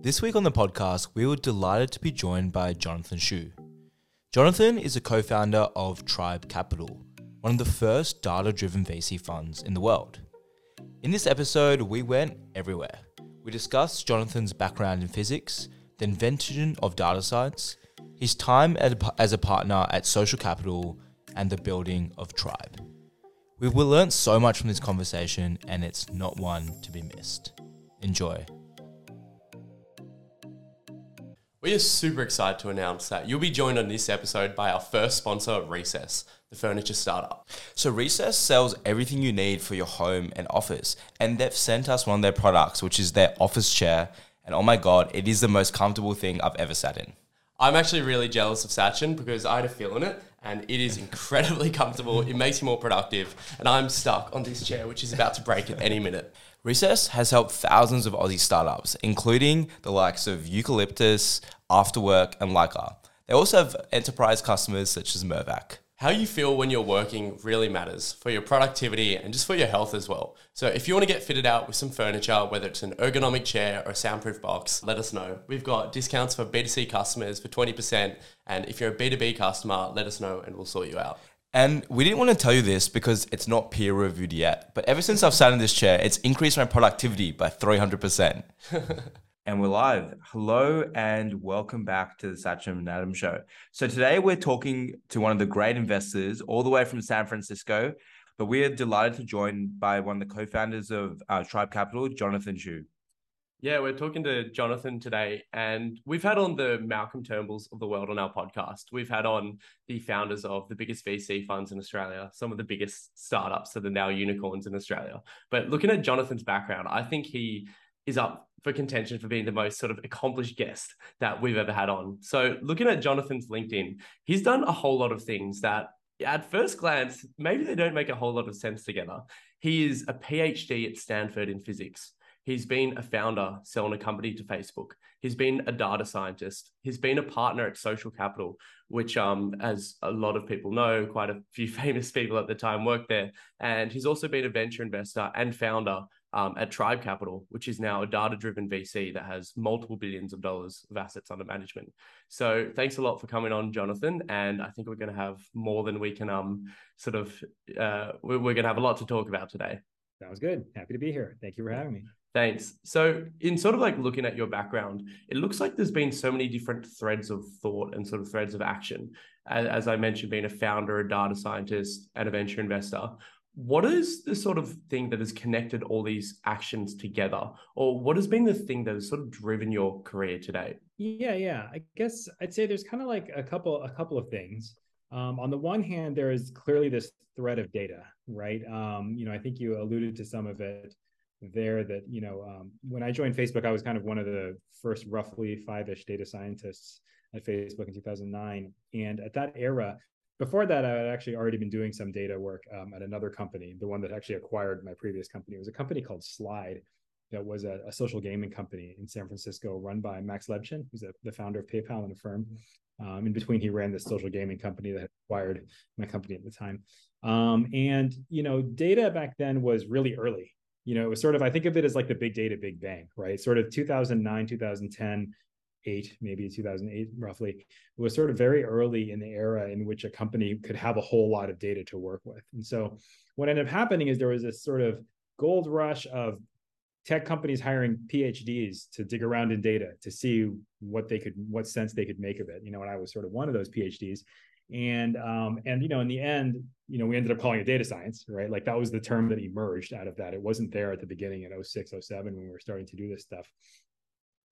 This week on the podcast, we were delighted to be joined by Jonathan Hsu. Jonathan is a co-founder of Tribe Capital, one of the first data-driven VC funds in the world. In this episode, we went everywhere. We discussed Jonathan's background in physics, the invention of data science, his time as a partner at Social Capital, and the building of Tribe. We've learned so much from this conversation, and it's not one to be missed. Enjoy. We are super excited to announce that you'll be joined on this episode by our first sponsor, Recess, the furniture startup. So Recess sells everything you need for your home and office, and they've sent us one of their products, which is their office chair. And oh my God, it is the most comfortable thing I've ever sat in. I'm actually really jealous of Sachin because I had a feel in it and it is incredibly comfortable. It makes you more productive and I'm stuck on this chair, which is about to break at any minute. Recess has helped thousands of Aussie startups, including the likes of Eucalyptus, Afterwork and Lyka. They also have enterprise customers such as Mirvac. How you feel when you're working really matters for your productivity and just for your health as well. So if you want to get fitted out with some furniture, whether it's an ergonomic chair or a soundproof box, let us know. We've got discounts for B2C customers for 20%. And if you're a B2B customer, let us know and we'll sort you out. And we didn't want to tell you this because it's not peer reviewed yet, but ever since I've sat in this chair, it's increased my productivity by 300%. And we're live. Hello and welcome back to the Sachin and Adam show. So today we're talking to one of the great investors all the way from San Francisco, but we are delighted to join by one of the co-founders of Tribe Capital, Jonathan Hsu. Yeah, we're talking to Jonathan today and we've had on the Malcolm Turnbulls of the world on our podcast. We've had on the founders of the biggest VC funds in Australia, some of the biggest startups that are now unicorns in Australia. But looking at Jonathan's background, I think he is up for contention for being the most sort of accomplished guest that we've ever had on. So looking at Jonathan's LinkedIn, he's done a whole lot of things that at first glance, maybe they don't make a whole lot of sense together. He is a PhD at Stanford in physics. He's been a founder selling a company to Facebook. He's been a data scientist. He's been a partner at Social Capital, which, as a lot of people know, quite a few famous people at the time worked there. And he's also been a venture investor and founder at Tribe Capital, which is now a data-driven VC that has multiple billions of dollars of assets under management. So thanks a lot for coming on, Jonathan. And I think we're going to have more than we can we're going to have a lot to talk about today. Sounds good. Happy to be here. Thank you for having me. Thanks. So in sort of like looking at your background, it looks like there's been so many different threads of thought and sort of threads of action. As I mentioned, being a founder, a data scientist, and a venture investor. What is the sort of thing that has connected all these actions together? Or what has been the thing that has sort of driven your career today? Yeah. I guess I'd say there's kind of like a couple of things. On the one hand, there is clearly this thread of data, right? I think you alluded to some of it there that, when I joined Facebook, I was kind of one of the first roughly five-ish data scientists at Facebook in 2009. And at that era, before that, I had actually already been doing some data work at another company, the one that actually acquired my previous company. It was a company called Slide that was a social gaming company in San Francisco run by Max Levchin, who's the founder of PayPal and a firm. In between, he ran this social gaming company that acquired my company at the time. Data back then was really early. It was sort of, I think of it as like the big data, big bang, right? Sort of 2009, 2010, 2008 roughly. It was sort of very early in the era in which a company could have a whole lot of data to work with. And so what ended up happening is there was this sort of gold rush of tech companies hiring PhDs to dig around in data to see what sense they could make of it. And I was sort of one of those PhDs. And in the end, we ended up calling it data science, right? Like that was the term that emerged out of that. It wasn't there at the beginning in 06, 07 when we were starting to do this stuff.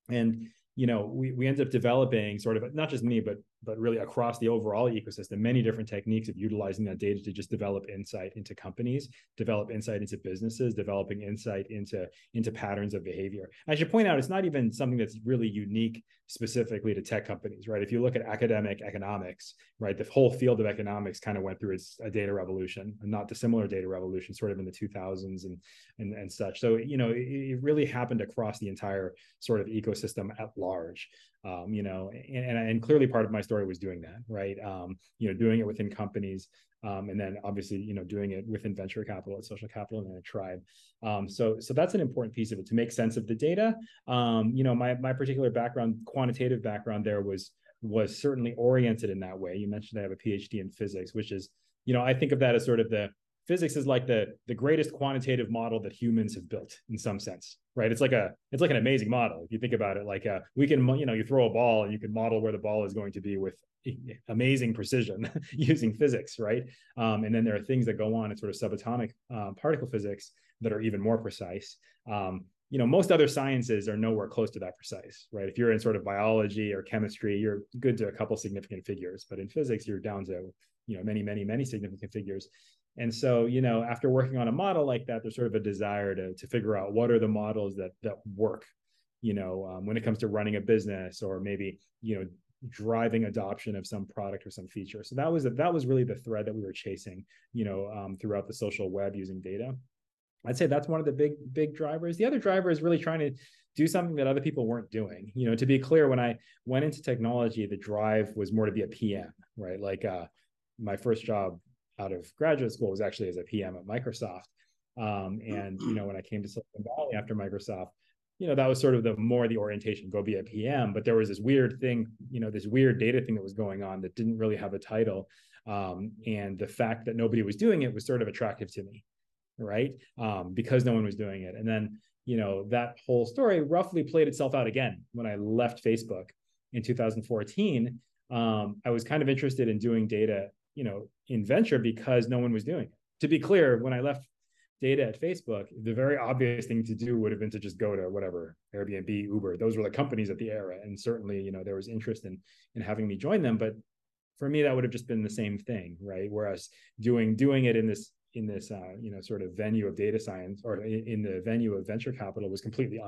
And we ended up developing sort of, not just me, but really across the overall ecosystem, many different techniques of utilizing that data to just develop insight into companies, develop insight into businesses, developing insight into patterns of behavior. I should point out, it's not even something that's really unique specifically to tech companies, right? If you look at academic economics, right, the whole field of economics kind of went through a data revolution, not dissimilar data revolution, sort of in the 2000s and such. So, it really happened across the entire sort of ecosystem at large. large. And clearly part of my story was doing that, right? Doing it within companies, and then obviously, doing it within venture capital at Social Capital and then at Tribe. So that's an important piece of it, to make sense of the data. My particular background, quantitative background there was certainly oriented in that way. You mentioned I have a PhD in physics, which is, I think of that as sort of physics is like the greatest quantitative model that humans have built in some sense, right? It's like an amazing model. If you think about it, we can, you throw a ball and you can model where the ball is going to be with amazing precision using physics, right? And then there are things that go on in sort of subatomic particle physics that are even more precise. Most other sciences are nowhere close to that precise, right? If you're in sort of biology or chemistry, you're good to a couple significant figures, but in physics, you're down to, many, many, many significant figures. And so, after working on a model like that, there's sort of a desire to figure out what are the models that work, when it comes to running a business or maybe, driving adoption of some product or some feature. So that was really the thread that we were chasing, throughout the social web using data. I'd say that's one of the big drivers. The other driver is really trying to do something that other people weren't doing. To be clear, when I went into technology, the drive was more to be a PM, right? My first job out of graduate school was actually as a PM at Microsoft. When I came to Silicon Valley after Microsoft, that was sort of the orientation, go be a PM. But there was this weird thing, this weird data thing that was going on that didn't really have a title. And the fact that nobody was doing it was sort of attractive to me, right? Because no one was doing it. And then, that whole story roughly played itself out again when I left Facebook in 2014. I was kind of interested in doing data, in venture because no one was doing it. To be clear, when I left data at Facebook, the very obvious thing to do would have been to just go to whatever, Airbnb, Uber. Those were the companies at the era. And certainly, there was interest in having me join them. But for me, that would have just been the same thing, right? Whereas doing it in this sort of venue of data science, or in the venue of venture capital, was completely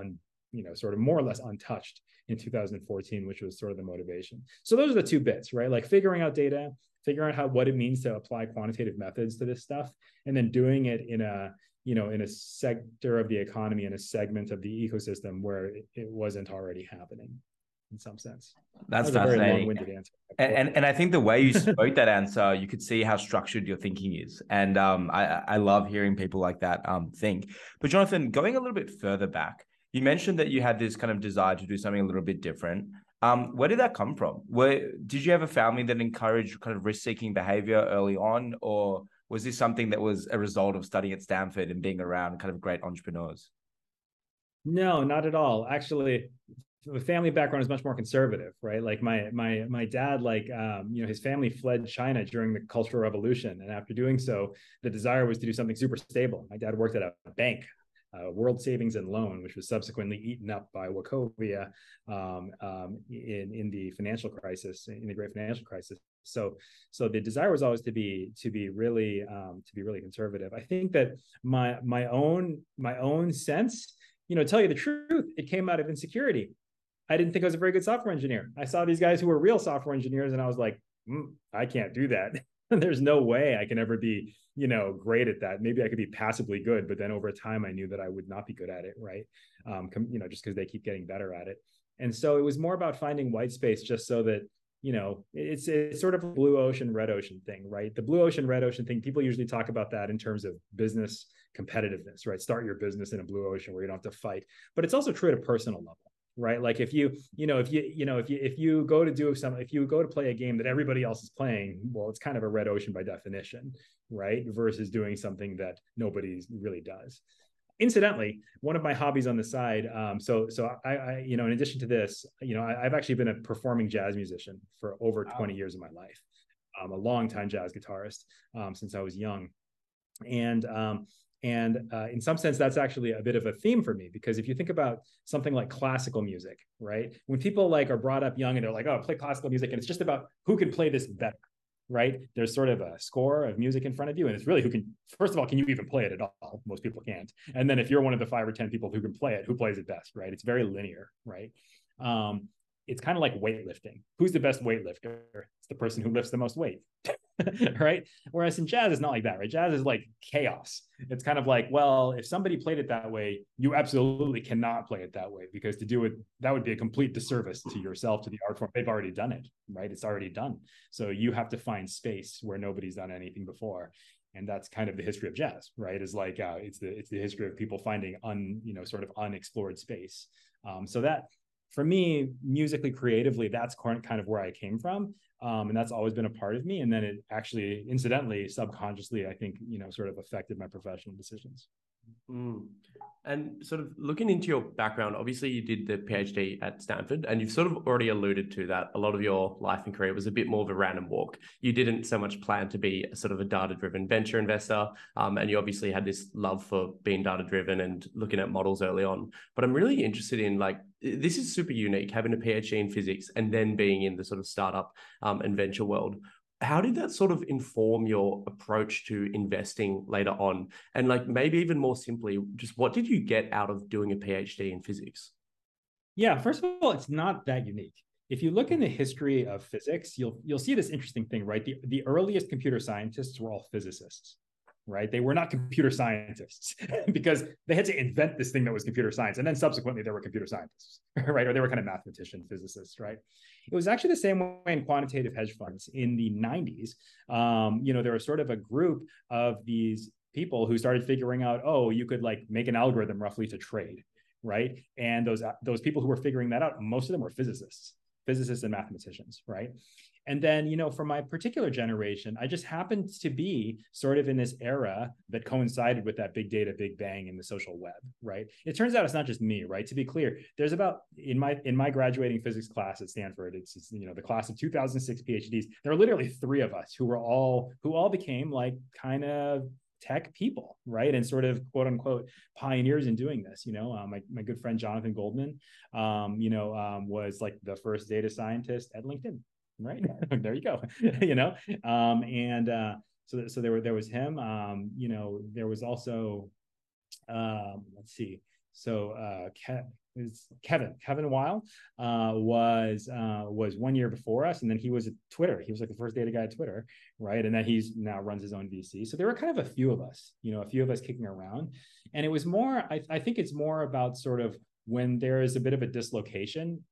sort of more or less untouched in 2014, which was sort of the motivation. So those are the two bits, right? Figuring out data, figuring out what it means to apply quantitative methods to this stuff, and then doing it in a sector of the economy, in a segment of the ecosystem where it wasn't already happening in some sense. That's fascinating. A very long-winded answer. And I think the way you spoke that answer, you could see how structured your thinking is. And I love hearing people like that think. But Jonathan, going a little bit further back, you mentioned that you had this kind of desire to do something a little bit different. Where did that come from? Did you have a family that encouraged kind of risk-seeking behavior early on? Or was this something that was a result of studying at Stanford and being around kind of great entrepreneurs? No, not at all. Actually, the family background is much more conservative, right? My dad, his family fled China during the Cultural Revolution. And after doing so, the desire was to do something super stable. My dad worked at a bank, World Savings and Loan, which was subsequently eaten up by Wachovia in the financial crisis, in the Great Financial Crisis. So the desire was always to be really conservative. I think that my own sense, tell you the truth, it came out of insecurity. I didn't think I was a very good software engineer. I saw these guys who were real software engineers, and I was like, I can't do that. There's no way I can ever be, great at that. Maybe I could be passably good, but then over time I knew that I would not be good at it, right? Just because they keep getting better at it. And so it was more about finding white space, just so that, it's sort of a blue ocean, red ocean thing, right? The blue ocean, red ocean thing, people usually talk about that in terms of business competitiveness, right? Start your business in a blue ocean where you don't have to fight. But it's also true at a personal level, right? If you go to play a game that everybody else is playing, well, it's kind of a red ocean by definition, right? Versus doing something that nobody really does. Incidentally, one of my hobbies on the side. I in addition to this, I've actually been a performing jazz musician for over 20 years of my life. I'm a longtime jazz guitarist since I was young, and in some sense, that's actually a bit of a theme for me, because if you think about something like classical music, right? When people are brought up young and they're like, oh, play classical music, and it's just about who can play this better, right? There's sort of a score of music in front of you, and it's really who can, first of all, can you even play it at all? Most people can't. And then if you're one of the 5 or 10 people who can play it, who plays it best, right? It's very linear, right? It's kind of like weightlifting. Who's the best weightlifter? It's the person who lifts the most weight, right? Whereas in jazz, it's not like that, right? Jazz is like chaos. It's kind of like, well, if somebody played it that way, you absolutely cannot play it that way, because to do it, that would be a complete disservice to yourself, to the art form. They've already done it, right? It's already done. So you have to find space where nobody's done anything before. And that's kind of the history of jazz, right? Is like, it's the history of people finding unexplored space. So that, for me, musically, creatively, that's kind of where I came from. And that's always been a part of me. And then it actually, incidentally, subconsciously, I think, affected my professional decisions. Mm. And sort of looking into your background, obviously you did the PhD at Stanford, and you've sort of already alluded to that a lot of your life and career was a bit more of a random walk. You didn't so much plan to be sort of a data-driven venture investor, and you obviously had this love for being data-driven and looking at models early on. But I'm really interested in, like, this is super unique, having a PhD in physics and then being in the sort of startup and venture world. How did that sort of inform your approach to investing later on? And like, maybe even more simply, just what did you get out of doing a PhD in physics? Yeah, first of all, it's not that unique. If you look in the history of physics, you'll see this interesting thing, right? The earliest computer scientists were all physicists, right? They were not computer scientists because they had to invent this thing that was computer science. And then subsequently there were computer scientists, right? Or they were kind of mathematician physicists, right? It was actually the same way in quantitative hedge funds in the 90s. There was sort of a group of these people who started figuring out, oh, you could like make an algorithm roughly to trade, right? And those people who were figuring that out, most of them were physicists and mathematicians, right? And then, for my particular generation, I just happened to be sort of in this era that coincided with that big data, big bang, and the social web, right? It turns out it's not just me, right? To be clear, there's about, in my graduating physics class at Stanford, it's the class of 2006 PhDs. There are literally three of us who all became like kind of tech people, right? And sort of quote unquote pioneers in doing this. My good friend Jonathan Goldman, was like the first data scientist at LinkedIn. Right. There you go. So there was him, there was also, let's see. So, Kevin Weil, was 1 year before us. And then he was at Twitter. He was like the first data guy at Twitter. Right. And then he's now runs his own VC. So there were kind of a few of us kicking around, and it was more, I think it's more about sort of when there is a bit of a dislocation,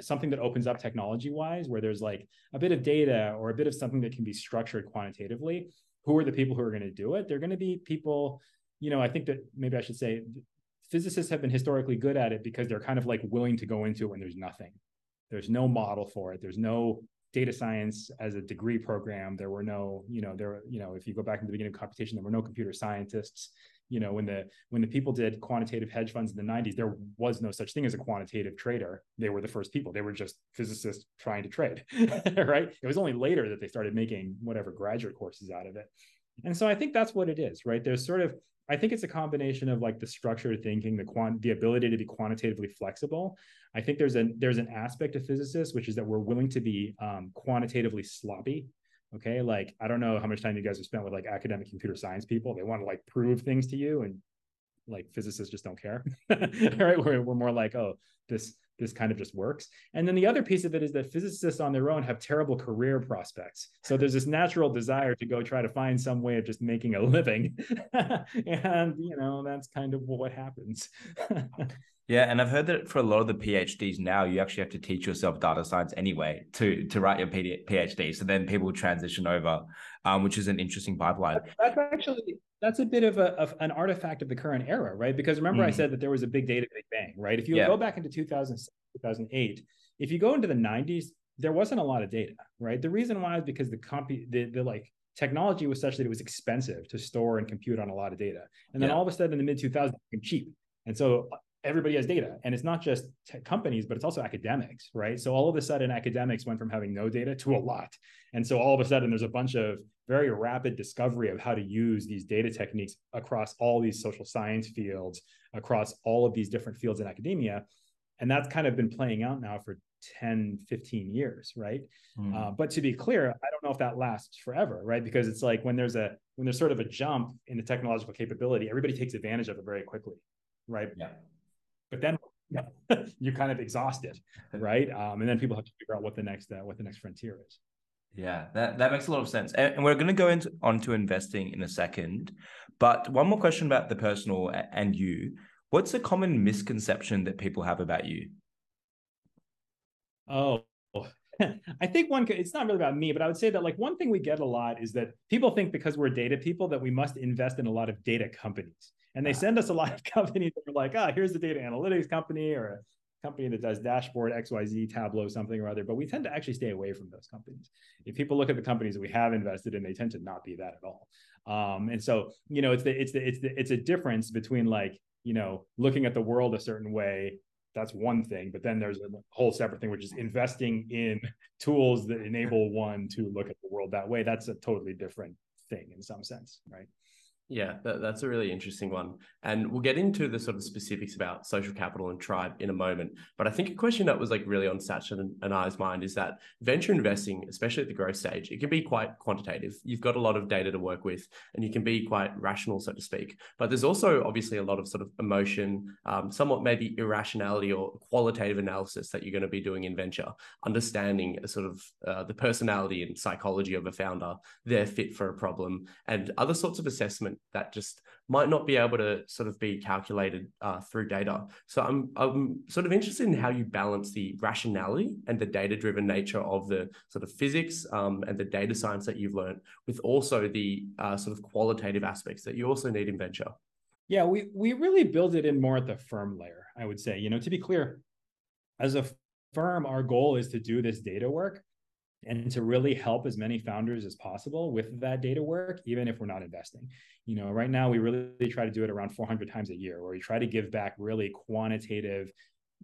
something that opens up technology wise, where there's like a bit of data or a bit of something that can be structured quantitatively. Who are the people who are going to do it? They're going to be people, I think that maybe I should say physicists have been historically good at it because they're kind of like willing to go into it when there's nothing. There's no model for it. There's no data science as a degree program. There were no, if you go back to the beginning of computation, there were no computer scientists. When the people did quantitative hedge funds in the 90s, there was no such thing as a quantitative trader. They were the first people. They were just physicists trying to trade, right? It was only later that they started making whatever graduate courses out of it. And so I think that's what it is, right? There's sort of, I think it's a combination of like the structured thinking, the ability to be quantitatively flexible. I think there's an aspect of physicists, which is that we're willing to be quantitatively sloppy. Okay, like, I don't know how much time you guys have spent with like academic computer science people. They want to like prove things to you, and like physicists just don't care. Right? We're more like, oh, this kind of just works. And then the other piece of it is that physicists on their own have terrible career prospects. So there's this natural desire to go try to find some way of just making a living. And, that's kind of what happens. Yeah. And I've heard that for a lot of the PhDs now, you actually have to teach yourself data science anyway to write your PhD. So then people transition over, which is an interesting pipeline. That's a bit of an artifact of the current era, right? Because remember, I said that there was a big data big bang, right? If you go back into 2007, 2008, if you go into the 90s, there wasn't a lot of data, right? The reason why is because the technology was such that it was expensive to store and compute on a lot of data. And then all of a sudden in the mid 2000s, it became cheap. And so everybody has data, and it's not just tech companies, but it's also academics, right? So all of a sudden academics went from having no data to a lot. And so all of a sudden there's a bunch of very rapid discovery of how to use these data techniques across all these social science fields, across all of these different fields in academia. And that's kind of been playing out now for 10, 15 years, right? But to be clear, I don't know if that lasts forever, right? Because it's like when there's sort of a jump in the technological capability, everybody takes advantage of it very quickly, right? Yeah. But then you're kind of exhausted, right? And then people have to figure out what the next frontier is. Yeah, that makes a lot of sense. And we're going to go onto investing in a second. But one more question about the personal and you. What's a common misconception that people have about you? Oh, I think it's not really about me, but I would say that one thing we get a lot is that people think because we're data people that we must invest in a lot of data companies. And they send us a lot of companies that are like, here's the data analytics company or a company that does dashboard, XYZ, Tableau, something or other. But we tend to actually stay away from those companies. If people look at the companies that we have invested in, they tend to not be that at all. And so, it's a difference between looking at the world a certain way. That's one thing, but then there's a whole separate thing, which is investing in tools that enable one to look at the world that way. That's a totally different thing in some sense, right? Yeah, that's a really interesting one. And we'll get into the sort of specifics about social capital and Tribe in a moment. But I think a question that was really on Sachin and I's mind is that venture investing, especially at the growth stage, it can be quite quantitative. You've got a lot of data to work with and you can be quite rational, so to speak. But there's also obviously a lot of sort of emotion, somewhat maybe irrationality or qualitative analysis that you're going to be doing in venture, understanding sort of the personality and psychology of a founder, their fit for a problem and other sorts of assessment that just might not be able to sort of be calculated through data. So I'm sort of interested in how you balance the rationality and the data-driven nature of the sort of physics and the data science that you've learned with also the sort of qualitative aspects that you also need in venture. Yeah, we really build it in more at the firm layer, I would say. To be clear, as a firm, our goal is to do this data work and to really help as many founders as possible with that data work, even if we're not investing. Right now we really try to do it around 400 times a year, where we try to give back really quantitative,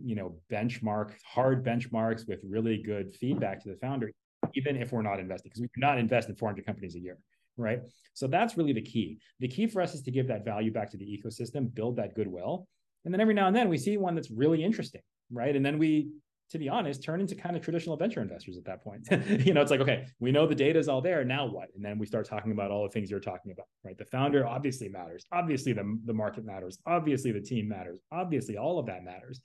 hard benchmarks with really good feedback to the founder, even if we're not investing, because we do not invest in 400 companies a year, right? So that's really the key. The key for us is to give that value back to the ecosystem, build that goodwill. And then every now and then we see one that's really interesting, right? And then we, to be honest, turn into kind of traditional venture investors at that point. It's like, okay, we know the data is all there, now what? And then we start talking about all the things you're talking about, right? The founder obviously matters. Obviously the market matters. Obviously the team matters. Obviously all of that matters.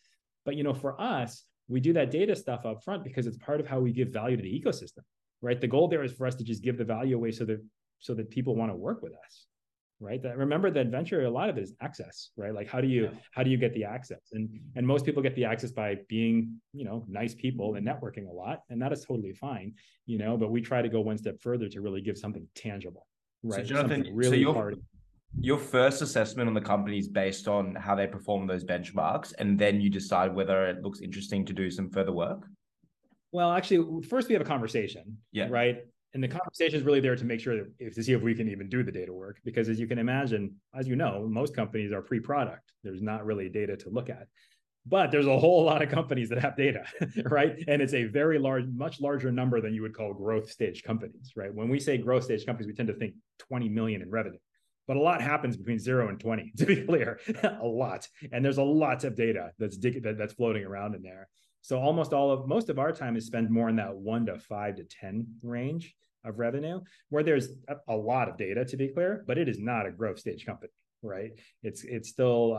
But, for us, we do that data stuff up front because it's part of how we give value to the ecosystem, right? The goal there is for us to just give the value away so that people want to work with us, right? Remember that venture, a lot of it is access, right? Like how do you get the access? And most people get the access by being, nice people and networking a lot. And that is totally fine, but we try to go one step further to really give something tangible, right? So Jonathan, really your first assessment on the company is based on how they perform those benchmarks. And then you decide whether it looks interesting to do some further work. Well, actually, first we have a conversation, right? And the conversation is really there to make sure that to see if we can even do the data work, because as you can imagine, as you know, most companies are pre-product. There's not really data to look at, but there's a whole lot of companies that have data, right? And it's a very large, much larger number than you would call growth stage companies, right? When we say growth stage companies, we tend to think 20 million in revenue, but a lot happens between 0 and 20, to be clear, a lot. And there's a lot of data that's floating around in there. So most of our time is spent more in that 1 to 5 to 10 range of revenue, where there's a lot of data, to be clear, but it is not a growth stage company, right? It still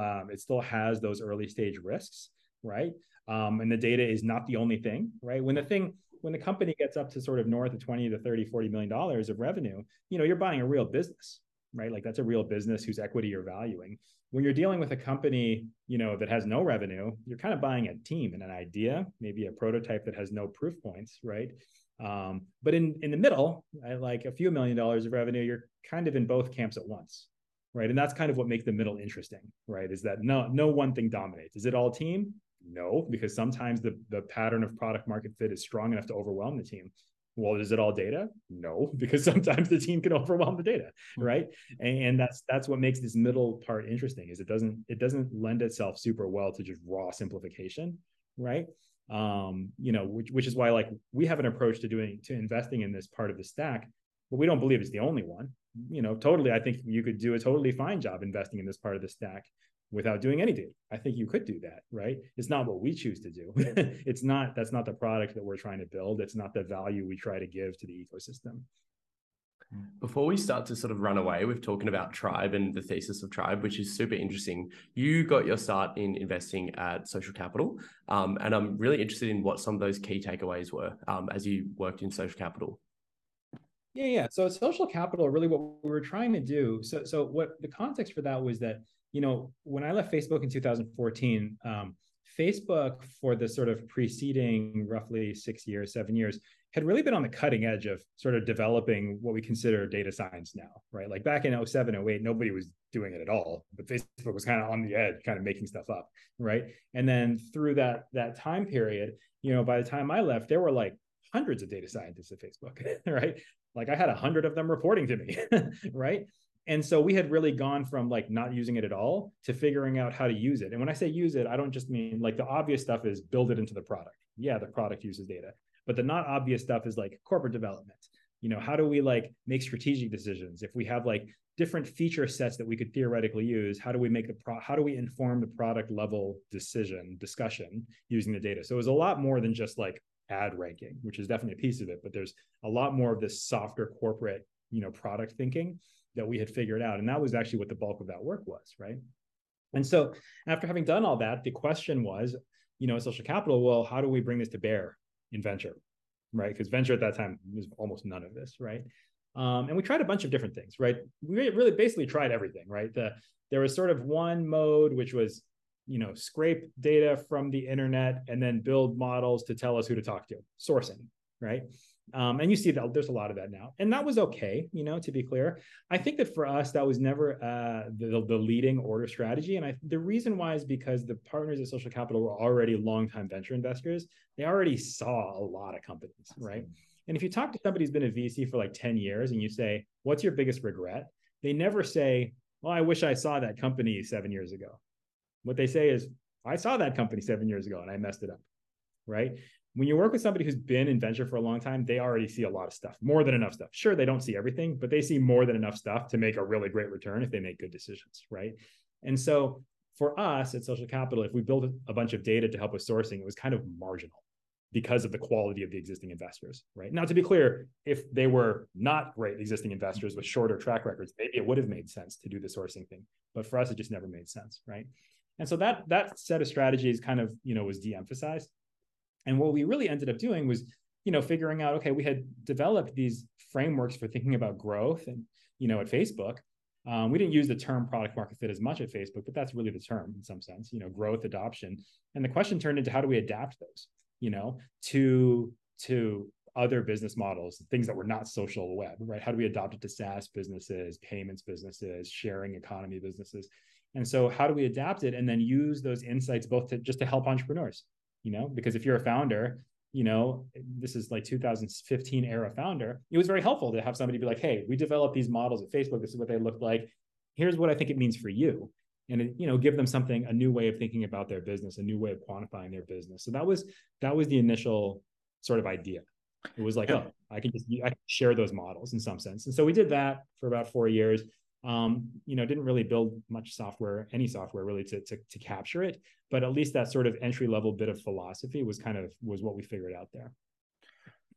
has those early stage risks, right? And the data is not the only thing, right? When the company gets up to sort of north of 20 to 30, $40 million of revenue, you're buying a real business, right? Like that's a real business whose equity you're valuing. When you're dealing with a company, that has no revenue, you're kind of buying a team and an idea, maybe a prototype that has no proof points, right? But in the middle, at like a few $1 million of revenue, you're kind of in both camps at once, right? And that's kind of what makes the middle interesting, right? Is that no one thing dominates. Is it all team? No, because sometimes the pattern of product market fit is strong enough to overwhelm the team. Well, is it all data? No, because sometimes the team can overwhelm the data, right? And that's what makes this middle part interesting, is it doesn't lend itself super well to just raw simplification, right? Which is why we have an approach to investing in this part of the stack, but we don't believe it's the only one. Totally, I think you could do a totally fine job investing in this part of the stack without doing any data. I think you could do that, right? It's not what we choose to do. That's not the product that we're trying to build. It's not the value we try to give to the ecosystem. Before we start to sort of run away with talking about Tribe and the thesis of Tribe, which is super interesting, you got your start in investing at Social Capital. And I'm really interested in what some of those key takeaways were as you worked in Social Capital. Yeah. So social capital, really what we were trying to do. So what the context for that was that, you know, when I left Facebook in 2014, Facebook for the sort of preceding roughly 6 years, 7 years, had really been on the cutting edge of sort of developing what we consider data science now, right? Like back in 07, 08, nobody was doing it at all, but Facebook was kind of on the edge, kind of making stuff up, right? And then through that time period, you know, by the time I left, there were like hundreds of data scientists at Facebook, right? Like I had 100 of them reporting to me, right? And so we had really gone from like not using it at all to figuring out how to use it. And when I say use it, I don't just mean like the obvious stuff is build it into the product. Yeah, the product uses data. But the not obvious stuff is like corporate development. You know, how do we like make strategic decisions? If we have like different feature sets that we could theoretically use, how do we make how do we inform the product level discussion using the data? So it was a lot more than just like ad ranking, which is definitely a piece of it, but there's a lot more of this softer corporate, you know, product thinking that we had figured out. And that was actually what the bulk of that work was, right? And so after having done all that, the question was, you know, social capital, well, how do we bring this to bear in venture, right? Because venture at that time was almost none of this, right? And we tried a bunch of different things, right? We really basically tried everything, right? There was sort of one mode, which was, you know, scrape data from the internet and then build models to tell us who to talk to, sourcing, right? And you see that there's a lot of that now. And that was okay, you know, to be clear. I think that for us, that was never the leading order strategy. And the reason why is because the partners at Social Capital were already longtime venture investors. They already saw a lot of companies, right? And if you talk to somebody who's been a VC for like 10 years and you say, what's your biggest regret? They never say, well, I wish I saw that company 7 years ago. What they say is, I saw that company 7 years ago and I messed it up, right? When you work with somebody who's been in venture for a long time, they already see a lot of stuff, more than enough stuff. Sure, they don't see everything, but they see more than enough stuff to make a really great return if they make good decisions, right? And so for us at Social Capital, if we built a bunch of data to help with sourcing, it was kind of marginal because of the quality of the existing investors, right? Now, to be clear, if they were not great existing investors with shorter track records, maybe it would have made sense to do the sourcing thing. But for us, it just never made sense, right? And so that set of strategies kind of, you know, was de-emphasized. And what we really ended up doing was, you know, figuring out, okay, we had developed these frameworks for thinking about growth and, you know, at Facebook, we didn't use the term product market fit as much at Facebook, but that's really the term in some sense, you know, growth, adoption. And the question turned into how do we adapt those, you know, to other business models, things that were not social web, right? How do we adopt it to SaaS businesses, payments businesses, sharing economy businesses? And so how do we adapt it and then use those insights both to help entrepreneurs? You know, because if you're a founder, you know, this is like 2015 era founder, it was very helpful to have somebody be like, hey, we developed these models at Facebook. This is what they look like. Here's what I think it means for you. And, it, you know, give them something, a new way of thinking about their business, a new way of quantifying their business. So that was the initial sort of idea. It was like, oh, I can share those models in some sense. And so we did that for about 4 years. You know, didn't really build much software, any software really to capture it, but at least that sort of entry level bit of philosophy was what we figured out there.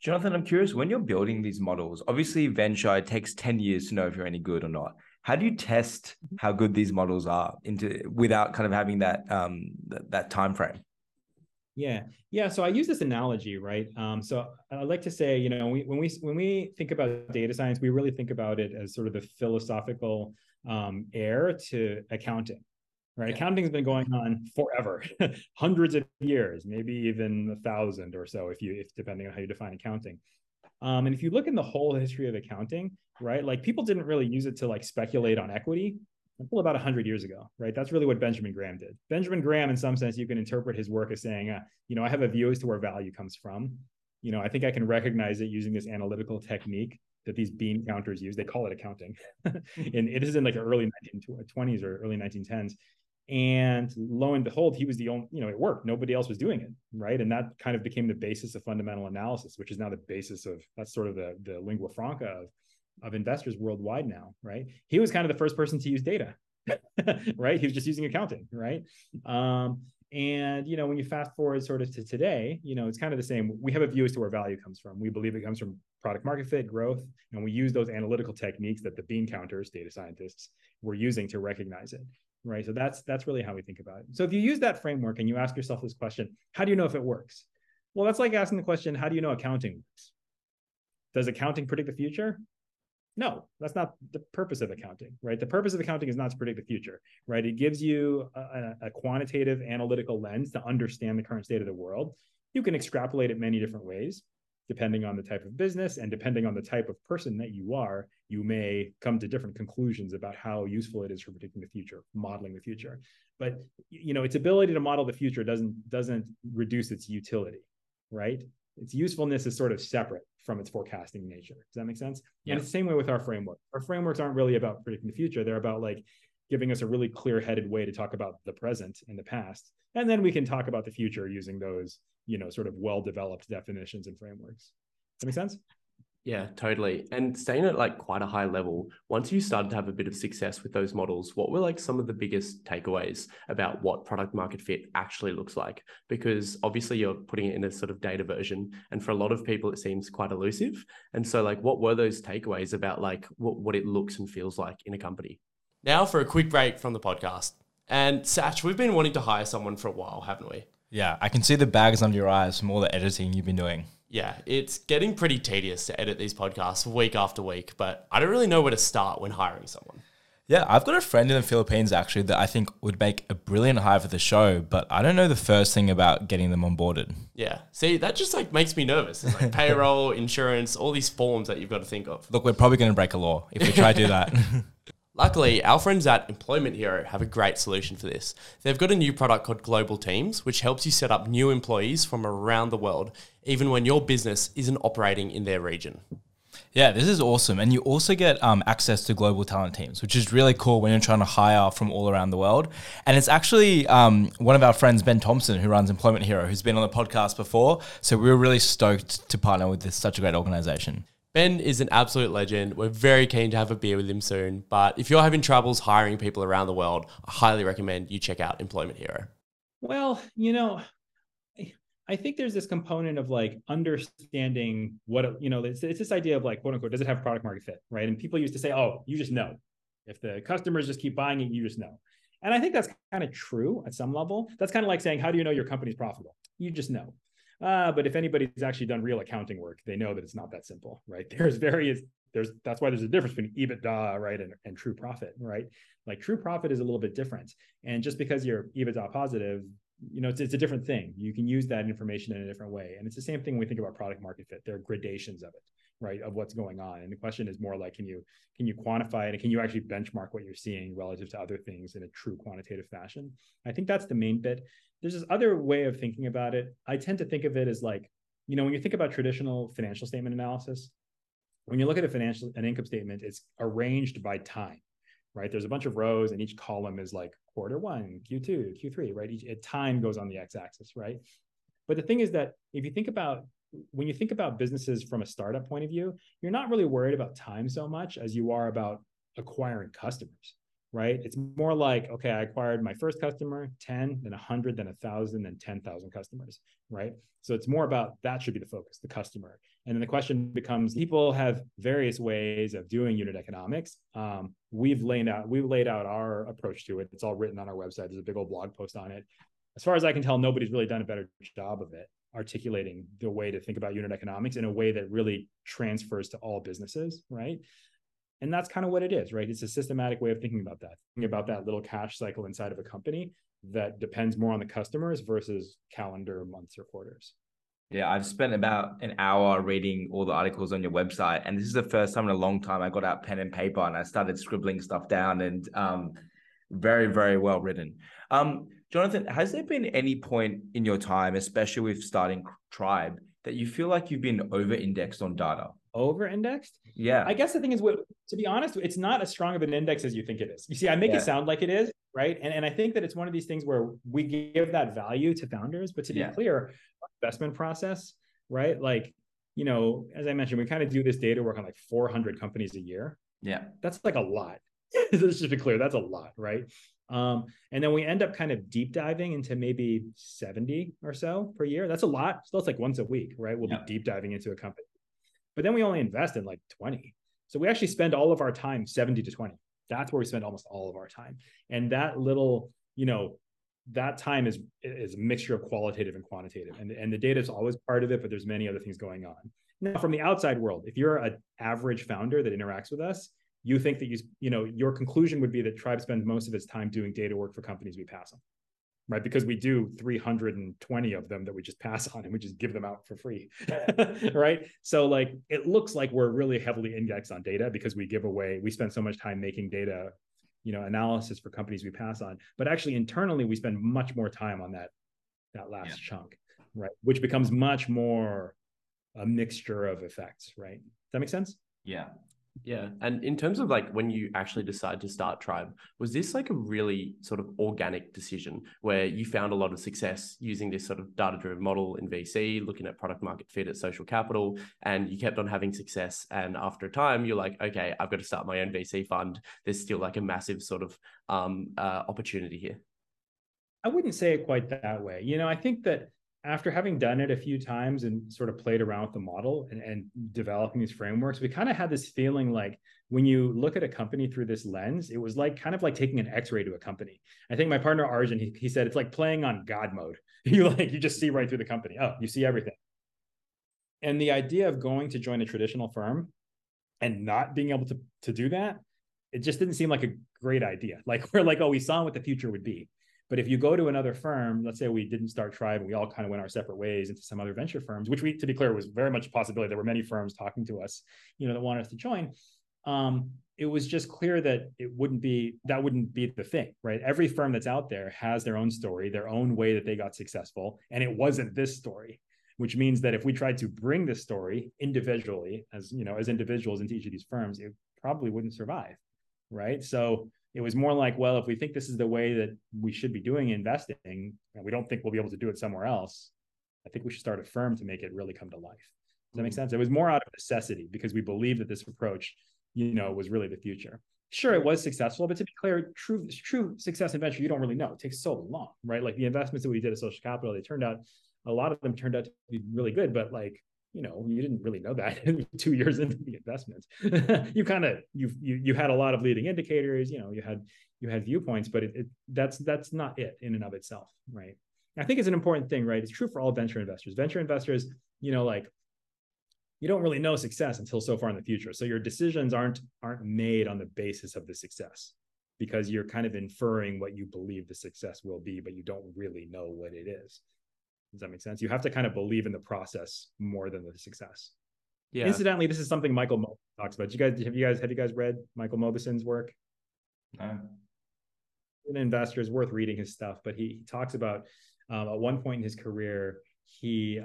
Jonathan, I'm curious, when you're building these models, obviously venture, it takes 10 years to know if you're any good or not. How do you test how good these models are without kind of having that time frame? Yeah. So I use this analogy, right? So I like to say, you know, when we think about data science, we really think about it as sort of the philosophical heir to accounting, right? Yeah. Accounting has been going on forever, hundreds of years, maybe even 1,000 or so, if depending on how you define accounting. And if you look in the whole history of accounting, right? Like people didn't really use it to like speculate on equity until about 100 years ago, right? That's really what Benjamin Graham did. Benjamin Graham, in some sense, you can interpret his work as saying, you know, I have a view as to where value comes from. You know, I think I can recognize it using this analytical technique that these bean counters use. They call it accounting. And it is in like the early 1920s or early 1910s. And lo and behold, he was the only, you know, it worked. Nobody else was doing it, right? And that kind of became the basis of fundamental analysis, which is now the basis of, that's sort of the lingua franca of investors worldwide now, right? He was kind of the first person to use data, right? He was just using accounting, right? And, you know, when you fast forward sort of to today, you know, it's kind of the same. We have a view as to where value comes from. We believe it comes from product market fit, growth, and we use those analytical techniques that the bean counters, data scientists, were using to recognize it, right? So that's really how we think about it. So if you use that framework and you ask yourself this question, how do you know if it works? Well, that's like asking the question, how do you know accounting works? Does accounting predict the future? No, that's not the purpose of accounting, right? The purpose of accounting is not to predict the future, right? It gives you a quantitative analytical lens to understand the current state of the world. You can extrapolate it many different ways, depending on the type of business and depending on the type of person that you are, you may come to different conclusions about how useful it is for predicting the future, modeling the future. But, you know, its ability to model the future doesn't reduce its utility, right? Its usefulness is sort of separate from its forecasting nature. Does that make sense? Yeah. And it's the same way with our framework. Our frameworks aren't really about predicting the future. They're about like giving us a really clear-headed way to talk about the present and the past. And then we can talk about the future using those, you know, sort of well-developed definitions and frameworks. Does that make sense? Yeah, totally. And staying at like quite a high level, once you started to have a bit of success with those models, what were like some of the biggest takeaways about what product market fit actually looks like? Because obviously you're putting it in a sort of data version. And for a lot of people, it seems quite elusive. And so like, what were those takeaways about like what it looks and feels like in a company? Now for a quick break from the podcast. And Sach, we've been wanting to hire someone for a while, haven't we? Yeah, I can see the bags under your eyes from all the editing you've been doing. Yeah, it's getting pretty tedious to edit these podcasts week after week, but I don't really know where to start when hiring someone. Yeah, I've got a friend in the Philippines actually that I think would make a brilliant hire for the show, but I don't know the first thing about getting them onboarded. Yeah, see, that just like makes me nervous. It's like payroll, insurance, all these forms that you've got to think of. Look, we're probably going to break a law if we try to do that. Luckily, our friends at Employment Hero have a great solution for this. They've got a new product called Global Teams, which helps you set up new employees from around the world, even when your business isn't operating in their region. Yeah, this is awesome. And you also get access to global talent teams, which is really cool when you're trying to hire from all around the world. And it's actually one of our friends, Ben Thompson, who runs Employment Hero, who's been on the podcast before. So we were really stoked to partner with such a great organization. Ben is an absolute legend. We're very keen to have a beer with him soon. But if you're having troubles hiring people around the world, I highly recommend you check out Employment Hero. Well, you know, I think there's this component of like understanding what, you know, it's this idea of like, quote unquote, does it have product market fit, right? And people used to say, oh, you just know. If the customers just keep buying it, you just know. And I think that's kind of true at some level. That's kind of like saying, how do you know your company's profitable? You just know. But if anybody's actually done real accounting work, they know that it's not that simple, right? That's why there's a difference between EBITDA, right? And true profit, right? Like true profit is a little bit different. And just because you're EBITDA positive, you know, it's a different thing. You can use that information in a different way. And it's the same thing when we think about product market fit. There are gradations of it, right? Of what's going on. And the question is more like, can you quantify it? And can you actually benchmark what you're seeing relative to other things in a true quantitative fashion? I think that's the main bit. There's this other way of thinking about it. I tend to think of it as like, you know, when you think about traditional financial statement analysis, when you look at an income statement, it's arranged by time, right? There's a bunch of rows and each column is like quarter one, Q2, Q3, right? Time goes on the x-axis, right? But the thing is that when you think about businesses from a startup point of view, you're not really worried about time so much as you are about acquiring customers, right? It's more like, okay, I acquired my first customer, 10, then 100, then 1,000, then 10,000 customers, right? So it's more about that should be the focus, the customer. And then the question becomes, people have various ways of doing unit economics. We've laid out our approach to it. It's all written on our website. There's a big old blog post on it. As far as I can tell, nobody's really done a better job of it, articulating the way to think about unit economics in a way that really transfers to all businesses, right? And that's kind of what it is, right? It's a systematic way of thinking about that. Thinking about that little cash cycle inside of a company that depends more on the customers versus calendar months or quarters. Yeah, I've spent about an hour reading all the articles on your website. And this is the first time in a long time I got out pen and paper and I started scribbling stuff down, and very, very well written. Jonathan, has there been any point in your time, especially with starting Tribe, that you feel like you've been over-indexed on data? Over-indexed? Yeah. I guess the thing is, to be honest, it's not as strong of an index as you think it is. You see, I make it sound like it is, right? And I think that it's one of these things where we give that value to founders, but to be clear, investment process, right? Like, you know, as I mentioned, we kind of do this data work on like 400 companies a year. Yeah. That's like a lot. Let's just be clear, that's a lot, right? And then we end up kind of deep diving into maybe 70 or so per year. That's a lot. So that's like once a week, right? We'll be deep diving into a company. But then we only invest in like 20. So we actually spend all of our time 70 to 20. That's where we spend almost all of our time. And that little, you know, that time is a mixture of qualitative and quantitative. And the data is always part of it, but there's many other things going on. Now, from the outside world, if you're an average founder that interacts with us, you think that you know, your conclusion would be that Tribe spends most of its time doing data work for companies we pass on, right? Because we do 320 of them that we just pass on and we just give them out for free, right? So like, it looks like we're really heavily indexed on data because we give away, we spend so much time making data, you know, analysis for companies we pass on, but actually internally, we spend much more time on that last chunk, right? Which becomes much more a mixture of effects, right? Does that make sense? Yeah. Yeah. And in terms of like when you actually decide to start Tribe, was this like a really sort of organic decision where you found a lot of success using this sort of data-driven model in VC, looking at product market fit at Social Capital, and you kept on having success? And after a time, you're like, okay, I've got to start my own VC fund. There's still like a massive sort of opportunity here. I wouldn't say it quite that way. You know, I think that after having done it a few times and sort of played around with the model and developing these frameworks, we kind of had this feeling like when you look at a company through this lens, it was like kind of like taking an X-ray to a company. I think my partner Arjun, he said, it's like playing on God mode. You just see right through the company. Oh, you see everything. And the idea of going to join a traditional firm and not being able to do that, it just didn't seem like a great idea. Like we're like, oh, we saw what the future would be. But if you go to another firm, let's say we didn't start Tribe and we all kind of went our separate ways into some other venture firms, which we, to be clear, was very much a possibility. There were many firms talking to us, you know, that wanted us to join. It was just clear that that wouldn't be the thing, right? Every firm that's out there has their own story, their own way that they got successful. And it wasn't this story, which means that if we tried to bring this story individually as, you know, as individuals into each of these firms, it probably wouldn't survive, right? So it was more like, well, if we think this is the way that we should be doing investing, and we don't think we'll be able to do it somewhere else, I think we should start a firm to make it really come to life. Does that make sense? It was more out of necessity because we believed that this approach, you know, was really the future. Sure, it was successful, but to be clear, true success in venture, you don't really know. It takes so long, right? Like the investments that we did at Social Capital, a lot of them turned out to be really good, but like, you know, you didn't really know that 2 years into the investment. you had a lot of leading indicators, you know, you had viewpoints, but that's not it in and of itself, right? I think it's an important thing, right? It's true for all venture investors. Venture investors, you know, like you don't really know success until so far in the future. So your decisions aren't made on the basis of the success because you're kind of inferring what you believe the success will be, but you don't really know what it is. Does that make sense? You have to kind of believe in the process more than the success. Yeah. Incidentally, this is something Michael Mobison talks about. Have you guys read Michael Mobison's work? No. An investor is worth reading his stuff, but he talks about at one point in his career, he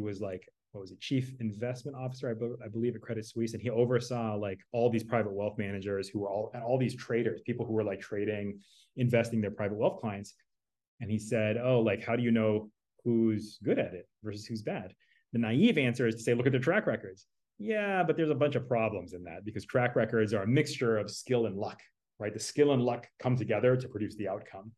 was like, what was it? Chief investment officer, I believe at Credit Suisse. And he oversaw like all these private wealth managers who were all these traders, people who were like trading, investing their private wealth clients. And he said, oh, like, how do you know who's good at it versus who's bad? The naive answer is to say, look at their track records. Yeah, but there's a bunch of problems in that because track records are a mixture of skill and luck, right? The skill and luck come together to produce the outcome.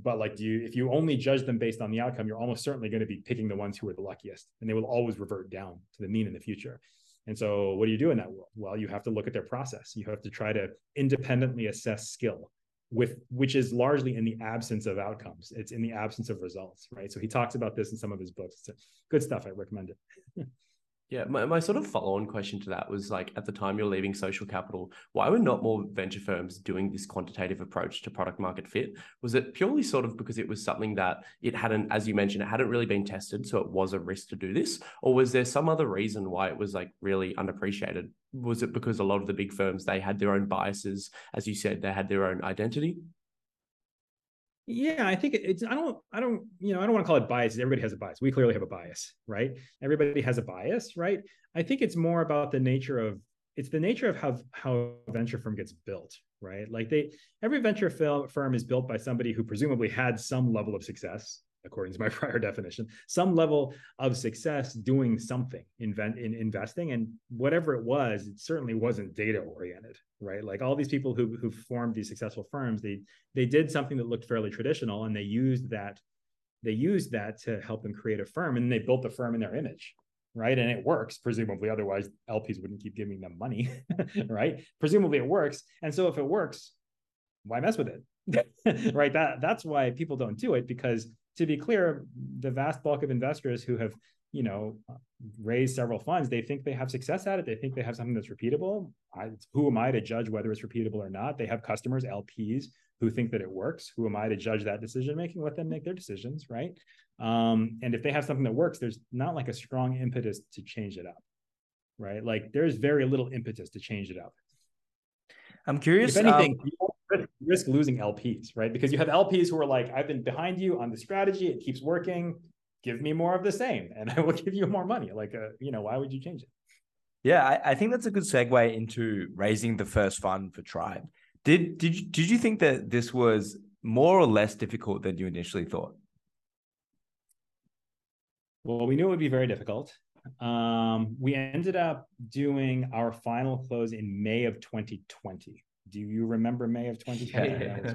But like, if you only judge them based on the outcome, you're almost certainly going to be picking the ones who are the luckiest, and they will always revert down to the mean in the future. And so what do you do in that world? Well, you have to look at their process. You have to try to independently assess skill, which is largely in the absence of outcomes. It's in the absence of results, right? So he talks about this in some of his books. It's good stuff. I recommend it. Yeah. My sort of follow-on question to that was like, at the time you're leaving Social Capital, why were not more venture firms doing this quantitative approach to product market fit? Was it purely sort of because it was something that it hadn't, as you mentioned, it hadn't really been tested, so it was a risk to do this? Or was there some other reason why it was like really unappreciated? Was it because a lot of the big firms, they had their own biases? As you said, they had their own identity? Yeah, I think it's, I don't want to call it bias. Everybody has a bias. We clearly have a bias, right? Everybody has a bias, right? I think it's more about the nature of how a venture firm gets built, right? Like every venture firm is built by somebody who presumably had some level of success, according to my prior definition, some level of success doing something in investing. And whatever it was, it certainly wasn't data oriented, right? Like all these people who formed these successful firms, they did something that looked fairly traditional, and they used that to help them create a firm, and they built the firm in their image, right? And it works, presumably, otherwise LPs wouldn't keep giving them money, right? Presumably it works. And so if it works, why mess with it? right? That's why people don't do it, because to be clear, the vast bulk of investors who have, you know, raised several funds, they think they have success at it. They think they have something that's repeatable. Who am I to judge whether it's repeatable or not? They have customers, LPs, who think that it works. Who am I to judge that decision-making? Let them make their decisions, right? And if they have something that works, there's not like a strong impetus to change it up, right? Like there's very little impetus to change it up. I'm curious. If anything, risk losing LPs, right? Because you have LPs who are like, I've been behind you on the strategy. It keeps working. Give me more of the same and I will give you more money. Like, you know, why would you change it? Yeah, I think that's a good segue into raising the first fund for Tribe. Did you think that this was more or less difficult than you initially thought? Well, we knew it would be very difficult. We ended up doing our final close in May of 2020. Do you remember May of 2020? Yeah.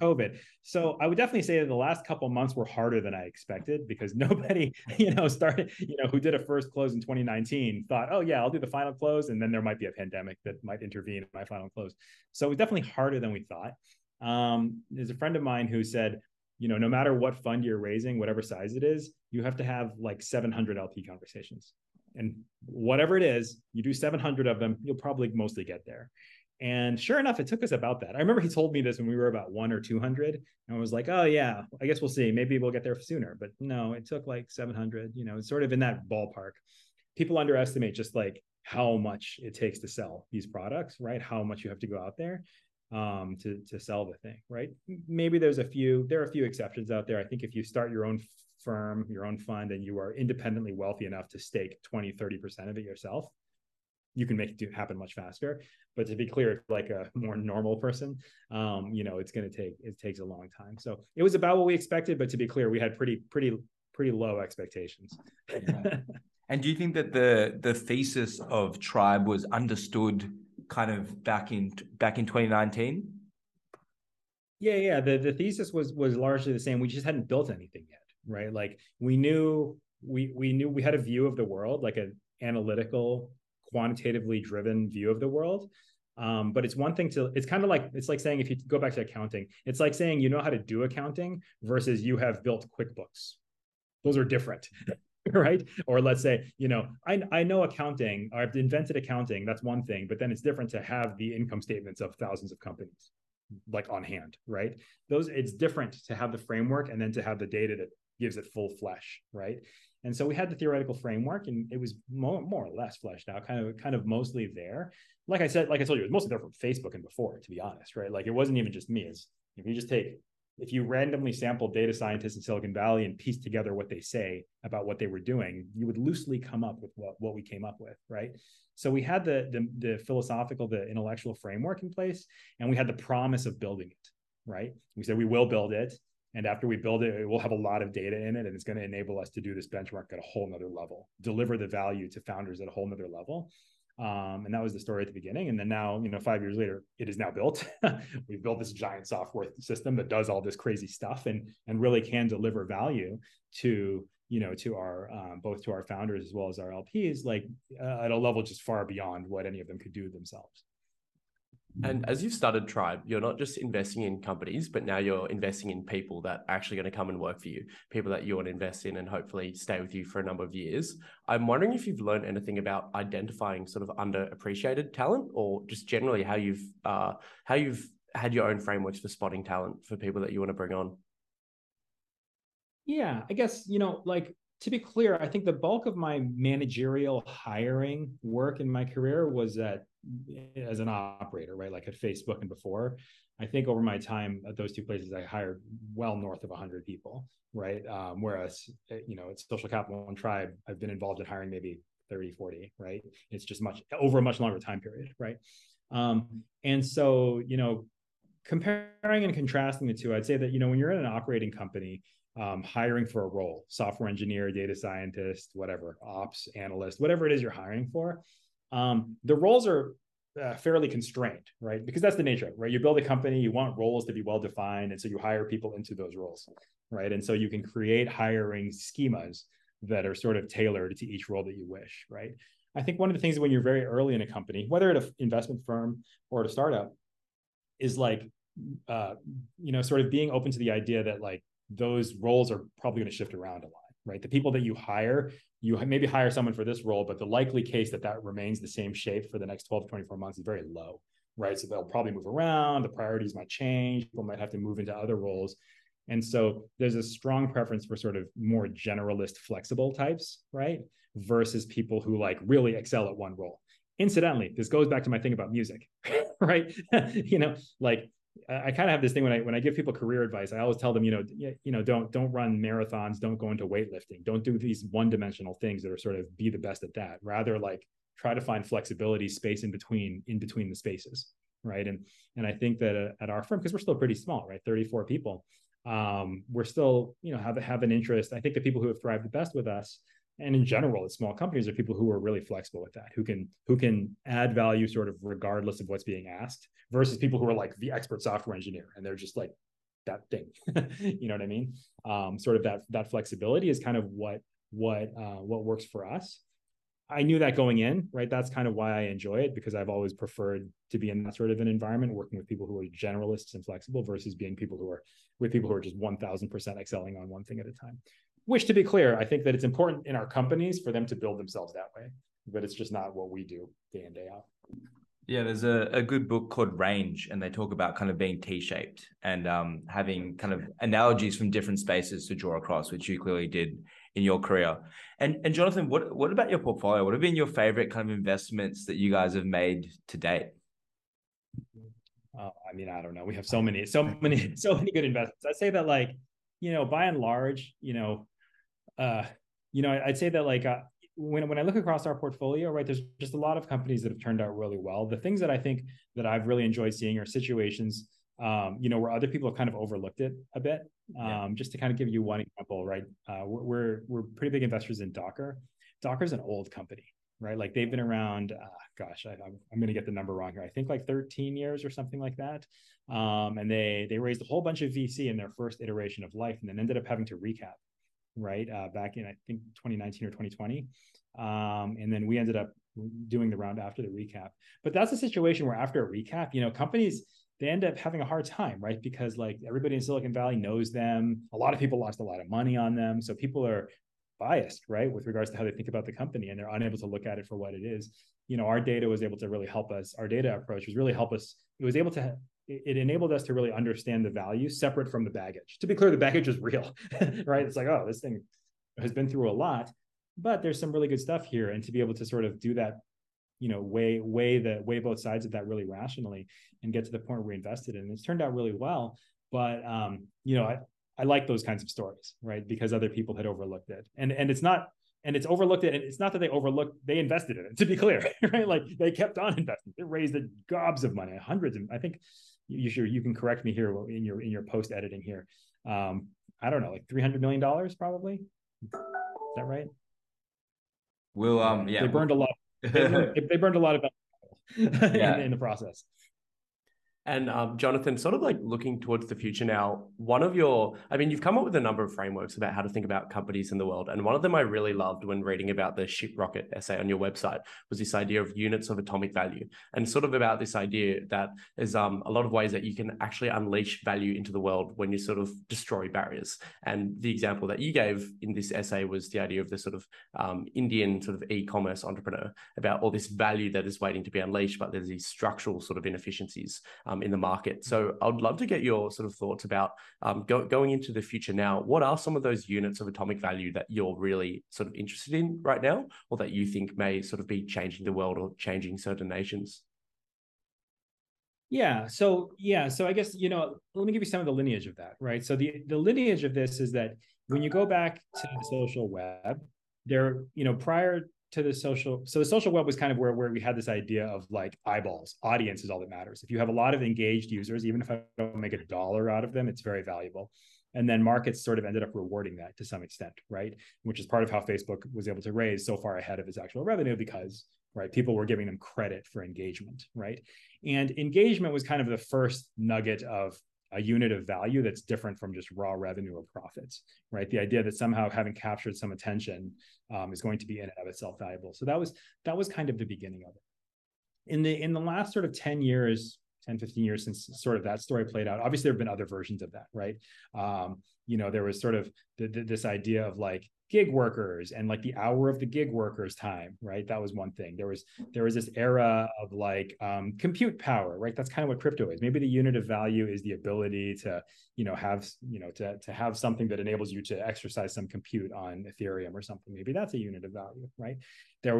COVID. So I would definitely say that the last couple of months were harder than I expected, because nobody, who did a first close in 2019 thought, oh yeah, I'll do the final close. And then there might be a pandemic that might intervene in my final close. So it was definitely harder than we thought. There's a friend of mine who said, you know, no matter what fund you're raising, whatever size it is, you have to have like 700 LP conversations. And whatever it is, you do 700 of them, you'll probably mostly get there. And sure enough, it took us about that. I remember he told me this when we were about 100 or 200, and I was like, oh yeah, I guess we'll see. Maybe we'll get there sooner. But no, it took like 700, you know, it's sort of in that ballpark. People underestimate just like how much it takes to sell these products, right? How much you have to go out there to sell the thing, right? Maybe there are a few exceptions out there. I think if you start your own firm, your own fund, and you are independently wealthy enough to stake 20, 30% of it yourself, you can make it happen much faster. But to be clear, if like a more normal person, it takes a long time. So it was about what we expected, but to be clear, we had pretty low expectations. And do you think that the thesis of Tribe was understood kind of back in 2019? Yeah. The thesis was largely the same. We just hadn't built anything yet, right? Like we knew we had a view of the world, like an analytical, quantitatively driven view of the world. But it's one thing it's like saying, if you go back to accounting, it's like saying, you know how to do accounting versus you have built QuickBooks. Those are different, right? Or let's say, you know, I know accounting, or I've invented accounting. That's one thing, but then it's different to have the income statements of thousands of companies like on hand, right? It's different to have the framework and then to have the data that gives it full flesh, right? And so we had the theoretical framework, and it was more or less fleshed out, kind of mostly there. Like I told you, it was mostly there from Facebook and before, to be honest, right? Like it wasn't even just me. If you randomly sample data scientists in Silicon Valley and piece together what they say about what they were doing, you would loosely come up with what we came up with, right? So we had the philosophical, the intellectual framework in place, and we had the promise of building it, right? We said we will build it. And after we build it, it will have a lot of data in it, and it's going to enable us to do this benchmark at a whole nother level, deliver the value to founders at a whole nother level. And that was the story at the beginning. And then now, 5 years later, it is now built. We've built this giant software system that does all this crazy stuff and really can deliver value to our, both to our founders as well as our LPs, at a level just far beyond what any of them could do themselves. And as you've started Tribe, you're not just investing in companies, but now you're investing in people that are actually going to come and work for you, people that you want to invest in and hopefully stay with you for a number of years. I'm wondering if you've learned anything about identifying sort of underappreciated talent, or just generally how you've had your own frameworks for spotting talent for people that you want to bring on. Yeah, I guess, to be clear, I think the bulk of my managerial hiring work in my career was as an operator, right? Like at Facebook and before. I think over my time at those two places, I hired well north of 100 people, right? Whereas, at Social Capital and Tribe, I've been involved in hiring maybe 30, 40, right? It's just over a much longer time period, right? And so, comparing and contrasting the two, I'd say that, when you're in an operating company, hiring for a role, software engineer, data scientist, whatever, ops, analyst, whatever it is you're hiring for, the roles are fairly constrained, right? Because that's the nature of it, right? You build a company, you want roles to be well-defined, and so you hire people into those roles, right? And so you can create hiring schemas that are sort of tailored to each role that you wish, right? I think one of the things when you're very early in a company, whether at an investment firm or at a startup, is like, sort of being open to the idea that like those roles are probably going to shift around a lot, right? The people that you maybe hire someone for this role, but the likely case that that remains the same shape for the next 12 to 24 months is very low, right? So they'll probably move around, the priorities might change, people might have to move into other roles. And so there's a strong preference for sort of more generalist, flexible types, right? Versus people who like really excel at one role. Incidentally, this goes back to my thing about music, right? I kind of have this thing when I give people career advice, I always tell them, don't run marathons, don't go into weightlifting, don't do these one-dimensional things that are sort of be the best at that. Rather, like try to find flexibility, space in between the spaces, right? And I think that at our firm, because we're still pretty small, right, 34 people, we're still have an interest. I think the people who have thrived the best with us, and in general at small companies, are people who are really flexible with that, who can add value sort of regardless of what's being asked, versus people who are like the expert software engineer and they're just like that thing. You know what I mean? Sort of that flexibility is kind of what works for us. I knew that going in, right? That's kind of why I enjoy it, because I've always preferred to be in that sort of an environment, working with people who are generalists and flexible versus being people who are just 1000% excelling on one thing at a time. Which, to be clear, I think that it's important in our companies for them to build themselves that way, but it's just not what we do day in, day out. Yeah, there's a good book called Range, and they talk about kind of being T-shaped and having kind of analogies from different spaces to draw across, which you clearly did in your career. And Jonathan, what about your portfolio? What have been your favorite kind of investments that you guys have made to date? I don't know. We have so many good investments. I'd say that by and large, I'd say that when I look across our portfolio, right, there's just a lot of companies that have turned out really well. The things that I think that I've really enjoyed seeing are situations, where other people have kind of overlooked it a bit. Just to kind of give you one example, right? We're pretty big investors in Docker. Docker's an old company, right? Like they've been around, I'm going to get the number wrong here. I think like 13 years or something like that. And they raised a whole bunch of VC in their first iteration of life, and then ended up having to recap, right? Back in, I think 2019 or 2020. And then we ended up doing the round after the recap. But that's a situation where after a recap, companies, they end up having a hard time, right? Because like everybody in Silicon Valley knows them. A lot of people lost a lot of money on them. So people are biased, right, with regards to how they think about the company, and they're unable to look at it for what it is. Our data was able to really help us. Our data approach was really help us. It enabled us to really understand the value separate from the baggage. To be clear, the baggage is real, right? It's like, oh, this thing has been through a lot, but there's some really good stuff here. And to be able to sort of do that, weigh both sides of that really rationally and get to the point where we invested in. It's turned out really well, but I like those kinds of stories, right? Because other people had overlooked it, and it's not that they overlooked, they invested in it, to be clear, right? Like they kept on investing. It raised gobs of money, hundreds of, I think you can correct me here in your post editing here. I don't know, like $300 million probably. Is that right? They burned a lot. They burned a lot of in the process. And Jonathan, sort of like looking towards the future now, you've come up with a number of frameworks about how to think about companies in the world. And one of them I really loved when reading about the ShipRocket essay on your website was this idea of units of atomic value, and sort of about this idea that there's a lot of ways that you can actually unleash value into the world when you sort of destroy barriers. And the example that you gave in this essay was the idea of the sort of Indian sort of e-commerce entrepreneur, about all this value that is waiting to be unleashed, but there's these structural sort of inefficiencies in the market. So I'd love to get your sort of thoughts about going into the future now. What are some of those units of atomic value that you're really sort of interested in right now, or that you think may sort of be changing the world or changing certain nations? So I guess, let me give you some of the lineage of that, right? So the lineage of this is that when you go back to the social web, prior to the social. So the social web was kind of where we had this idea of like eyeballs, audience is all that matters. If you have a lot of engaged users, even if I don't make $1 out of them, it's very valuable. And then markets sort of ended up rewarding that to some extent, right? Which is part of how Facebook was able to raise so far ahead of its actual revenue, because, right, people were giving them credit for engagement, right? And engagement was kind of the first nugget of a unit of value that's different from just raw revenue or profits, right? The idea that somehow having captured some attention is going to be in and of itself valuable. So that was kind of the beginning of it. In the last sort of 10 years, 10, 15 years since sort of that story played out. Obviously, there have been other versions of that, right? There was sort of this idea of like gig workers and like the hour of the gig workers time, right? That was one thing. There was this era of like compute power, right? That's kind of what crypto is. Maybe the unit of value is the ability to, have something that enables you to exercise some compute on Ethereum or something. Maybe that's a unit of value, right? There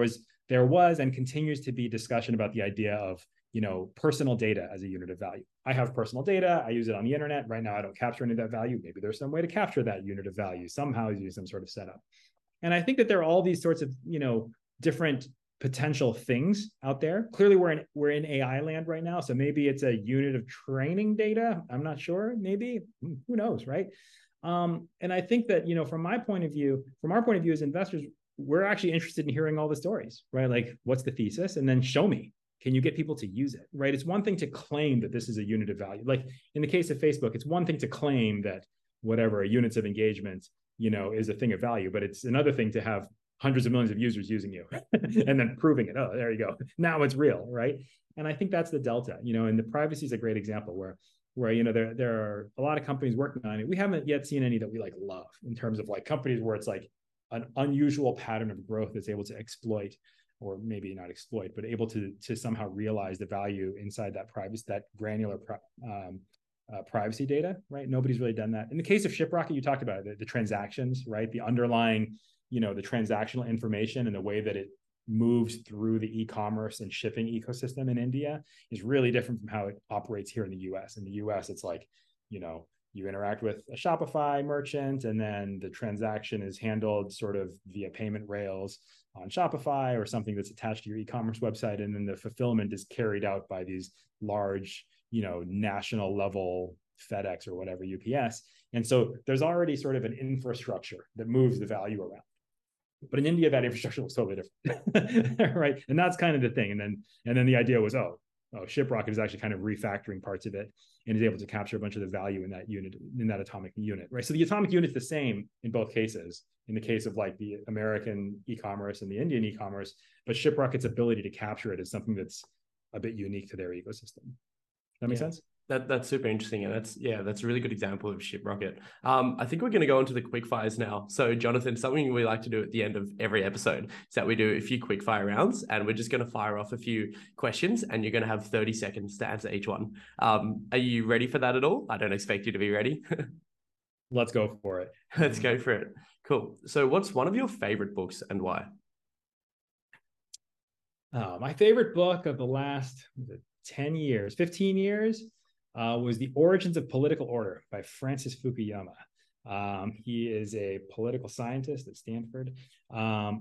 was and continues to be discussion about the idea of, personal data as a unit of value. I have personal data. I use it on the internet. Right now, I don't capture any of that value. Maybe there's some way to capture that unit of value somehow using some sort of setup. And I think that there are all these sorts of, different potential things out there. Clearly, we're in AI land right now. So maybe it's a unit of training data. I'm not sure. Maybe, who knows, right? And I think that, from our point of view as investors, we're actually interested in hearing all the stories, right? Like, what's the thesis? And then show me. Can you get people to use it, right? It's one thing to claim that this is a unit of value. Like in the case of Facebook, it's one thing to claim that whatever units of engagement, is a thing of value, but it's another thing to have hundreds of millions of users using you and then proving it. Oh, there you go. Now it's real, right? And I think that's the delta, and the privacy is a great example where there are a lot of companies working on it. We haven't yet seen any that we like love in terms of like companies where it's like an unusual pattern of growth that's able to exploit, or maybe not exploit, but able to somehow realize the value inside that privacy, that granular privacy data, right? Nobody's really done that. In the case of ShipRocket, you talked about it, the transactions, right? The underlying, the transactional information and the way that it moves through the e-commerce and shipping ecosystem in India is really different from how it operates here in the US. In the US, it's like, you interact with a Shopify merchant, and then the transaction is handled sort of via payment rails on Shopify or something that's attached to your e-commerce website. And then the fulfillment is carried out by these large, national level FedEx or whatever, UPS. And so there's already sort of an infrastructure that moves the value around. But in India, that infrastructure looks totally different, right? And that's kind of the thing. And then the idea was, ShipRocket is actually kind of refactoring parts of it and is able to capture a bunch of the value in that unit, in that atomic unit, right? So the atomic unit is the same in both cases, in the case of like the American e-commerce and the Indian e-commerce, but ShipRocket's ability to capture it is something that's a bit unique to their ecosystem. That make sense? That's super interesting. And that's a really good example of ShipRocket. I think we're going to go into the quickfires now. So Jonathan, something we like to do at the end of every episode is that we do a few quickfire rounds, and we're just going to fire off a few questions, and you're going to have 30 seconds to answer each one. Are you ready for that at all? I don't expect you to be ready. Let's go for it. Let's go for it. Cool. So what's one of your favorite books and why? My favorite book of the last 10 years, 15 years, was The Origins of Political Order by Francis Fukuyama. He is a political scientist at Stanford. I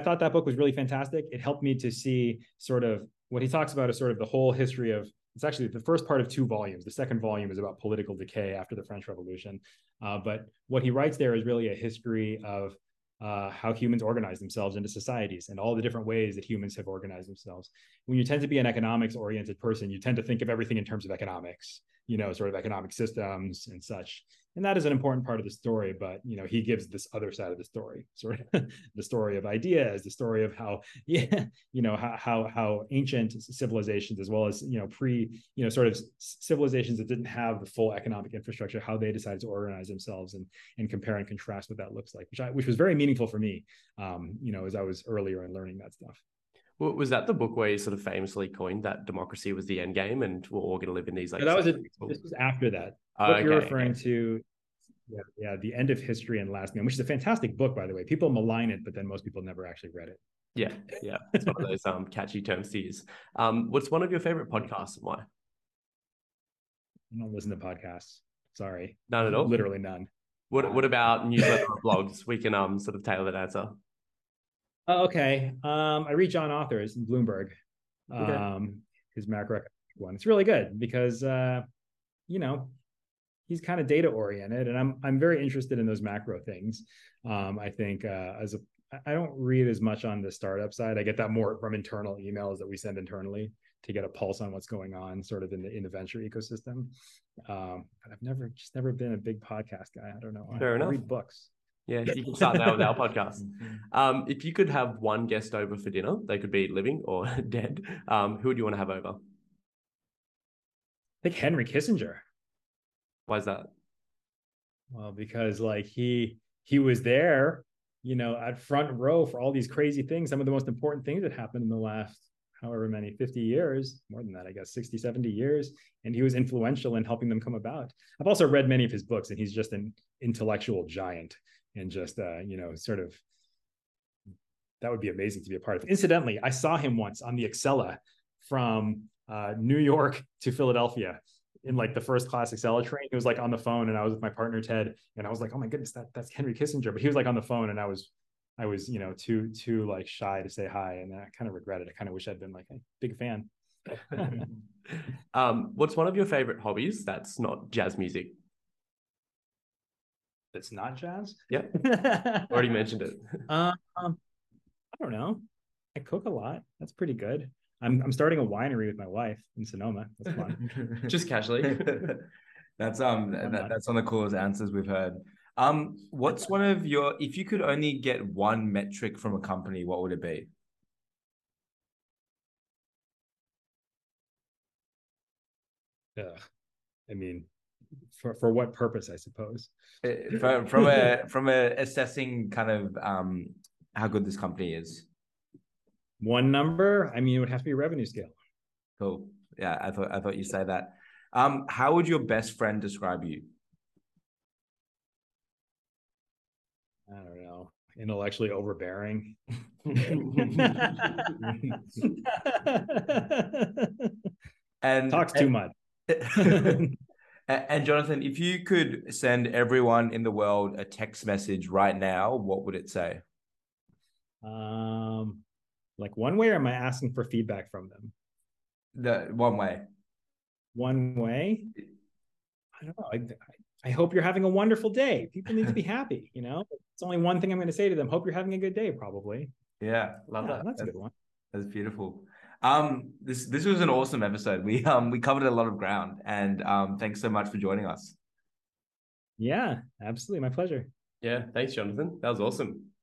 thought that book was really fantastic. It helped me to see sort of what he talks about is sort of the whole history of, it's actually the first part of two volumes. The second volume is about political decay after the French Revolution. But what he writes there is really a history of how humans organize themselves into societies and all the different ways that humans have organized themselves. When you tend to be an economics-oriented person, you tend to think of everything in terms of economics, sort of economic systems and such. And that is an important part of the story, but, he gives this other side of the story, sort of the story of ideas, the story of how ancient civilizations, as well as, sort of civilizations that didn't have the full economic infrastructure, how they decided to organize themselves and compare and contrast what that looks like, which was very meaningful for me, as I was earlier in learning that stuff. Was that the book where you sort of famously coined that democracy was the end game and we're all going to live in these like... This was after that. What you're referring to, The End of History and Last Man, which is a fantastic book, by the way. People malign it, but then most people never actually read it. Yeah. It's one of those catchy terms to use. What's one of your favorite podcasts and why? I don't listen to podcasts. Sorry. None at all? Literally none. What about newsletter or blogs? We can sort of tailor that answer. Oh, okay. I read John Authors in Bloomberg, his macroeconomic one. It's really good because, he's kind of data oriented, and I'm very interested in those macro things. I think I don't read as much on the startup side. I get that more from internal emails that we send internally to get a pulse on what's going on, sort of in the venture ecosystem. But I've never been a big podcast guy. I don't know. Fair enough. I read books. Yeah, you can start now with our podcast. If you could have one guest over for dinner, they could be living or dead. Who would you want to have over? think Henry Kissinger. Why is that? Well, because like he was there, you know, at front row for all these crazy things. Some of the most important things that happened in the last, however many, 50 years, more than that, I guess, 60, 70 years. And he was influential in helping them come about. I've also read many of his books, and he's just an intellectual giant, and just, you know, sort of, that would be amazing to be a part of. Incidentally, I saw him once on the Acela from New York to Philadelphia in like the first class Acela train. He was like on the phone, and I was with my partner, Ted, and I was like, oh my goodness, that's Henry Kissinger. But he was like on the phone, and I was, you know, too like shy to say hi. And I kind of regret it. I kind of wish I'd been like a big fan. What's one of your favorite hobbies that's not jazz music? That's not jazz? Yeah. Already mentioned it. I don't know. I cook a lot. That's pretty good. I'm starting a winery with my wife in Sonoma. That's fun. Just casually. That's one of the coolest answers we've heard. What's one of your, if you could only get one metric from a company, what would it be? I mean, for what purpose, I suppose? From a assessing kind of how good this company is. One number, I mean, it would have to be revenue scale. Cool. Yeah, I thought you'd say that. How would your best friend describe you? I don't know, intellectually overbearing. And talks too much. And Jonathan, if you could send everyone in the world a text message right now, what would it say? Like one way, or am I asking for feedback from them? The one way. One way? I don't know. I hope you're having a wonderful day. People need to be happy, you know? It's only one thing I'm going to say to them. Hope you're having a good day, probably. Yeah, love that. That's a good one. That's beautiful. This was an awesome episode. We covered a lot of ground, and thanks so much for joining us. Yeah, absolutely. My pleasure. Yeah, thanks, Jonathan. That was awesome.